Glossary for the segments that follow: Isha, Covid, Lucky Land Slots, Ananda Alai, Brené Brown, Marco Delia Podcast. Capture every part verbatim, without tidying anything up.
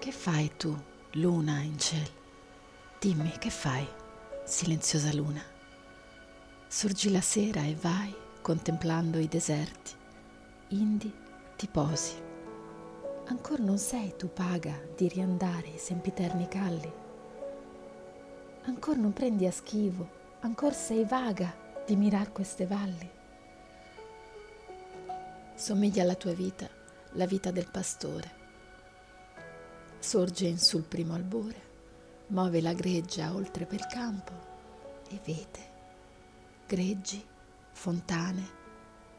Che fai tu, luna in ciel? Dimmi, che fai, silenziosa luna? Sorgi la sera e vai contemplando i deserti, indi ti posi. Ancor non sei tu paga di riandare i sempiterni calli. Ancor non prendi a schivo, ancor sei vaga di mirar queste valli. Somiglia alla tua vita, la vita del pastore. Sorge in sul primo albore, muove la greggia oltre per campo e vede greggi, fontane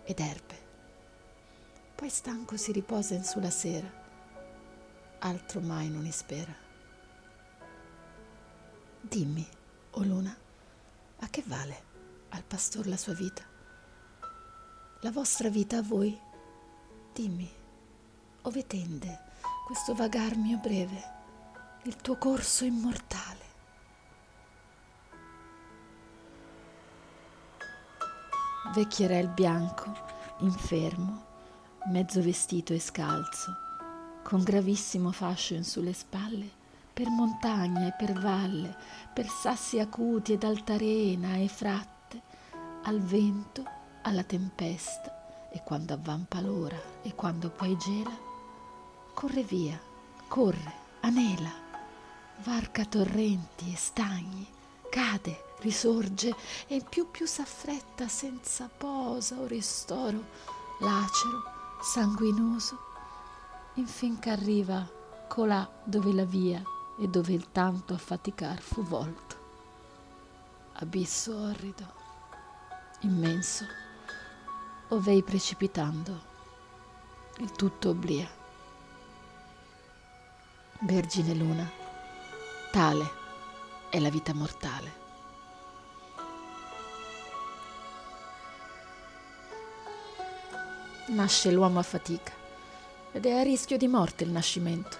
ed erbe. Poi stanco si riposa in su la sera, altro mai non ispera. Dimmi, o luna, a che vale al pastor la sua vita? La vostra vita a voi? Dimmi, ove tende questo vagar mio breve, il tuo corso immortale? Vecchierel bianco, infermo, mezzo vestito e scalzo, con gravissimo fascio in sulle spalle, per montagna e per valle, per sassi acuti ed altarena e fratte, al vento, alla tempesta, e quando avvampa l'ora e quando poi gela, corre via, corre, anela, varca torrenti e stagni, cade, risorge e più più s'affretta senza posa o ristoro, lacero, sanguinoso, infin ch'arriva colà dove la via e dove il tanto affaticar fu volto. Abisso orrido, immenso, ov'ei precipitando, il tutto obblia. Vergine luna, tale è la vita mortale. Nasce l'uomo a fatica ed è a rischio di morte il nascimento.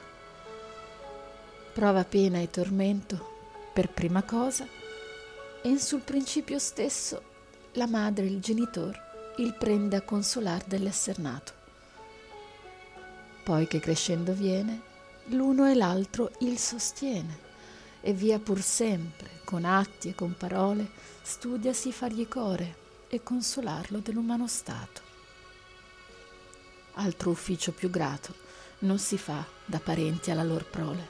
Prova pena e tormento per prima cosa e in sul principio stesso la madre, il genitor, il prende a consolar dell'esser nato. Poi che crescendo viene, l'uno e l'altro il sostiene e via pur sempre, con atti e con parole, studiasi fargli core e consolarlo dell'umano stato. Altro ufficio più grato non si fa da parenti alla lor prole.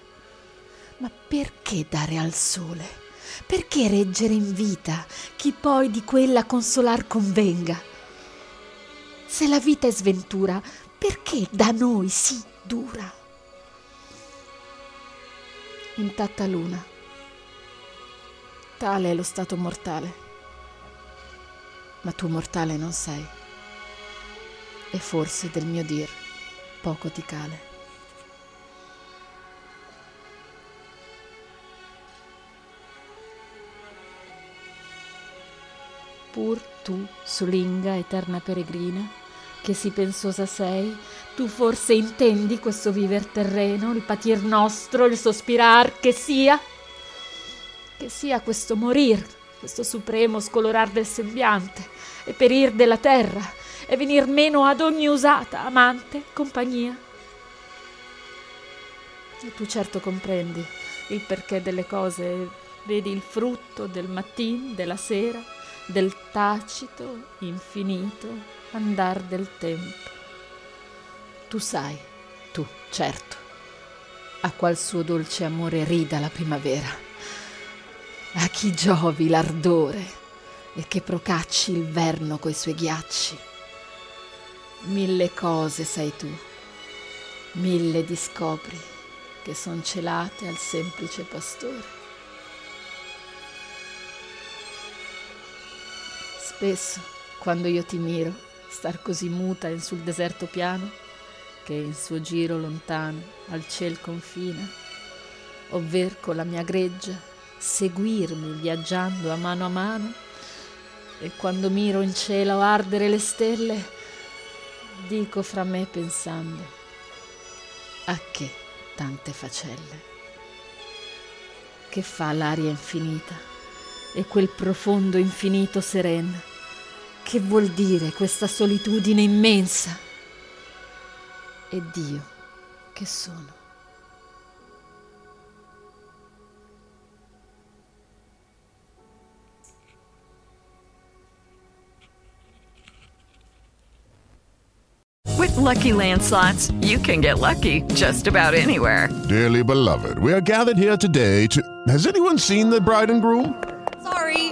Ma perché dare al sole? Perché reggere in vita chi poi di quella consolar convenga? Se la vita è sventura, perché da noi sì dura? Intatta luna, tale è lo stato mortale, ma tu mortale non sei, e forse del mio dir poco ti cale. Pur tu, solinga eterna peregrina, che sì pensosa sei, tu forse intendi questo viver terreno, il patir nostro, il sospirar che sia, che sia questo morir, questo supremo scolorar del sembiante, e perir della terra, e venir meno ad ogni usata, amante, compagnia. E tu certo comprendi il perché delle cose, vedi il frutto del mattin, della sera, del tacito, infinito, andar del tempo. Tu sai, tu, certo, a qual suo dolce amore rida la primavera. A chi giovi l'ardore e che procacci il verno coi suoi ghiacci? Mille cose sai tu, mille discopri che son celate al semplice pastore. Spesso, quando io ti miro, star così muta in sul deserto piano, che in suo giro lontano al ciel confina, ovver con la mia greggia seguirmi viaggiando a mano a mano, e quando miro in cielo ardere le stelle dico fra me pensando: a che tante facelle? Che fa l'aria infinita e quel profondo infinito sereno? Che vuol dire questa solitudine immensa? E Dio che sono? With Lucky Land Slots, you can get lucky just about anywhere. Dearly beloved, we are gathered here today to... Has anyone seen the bride and groom? Sorry,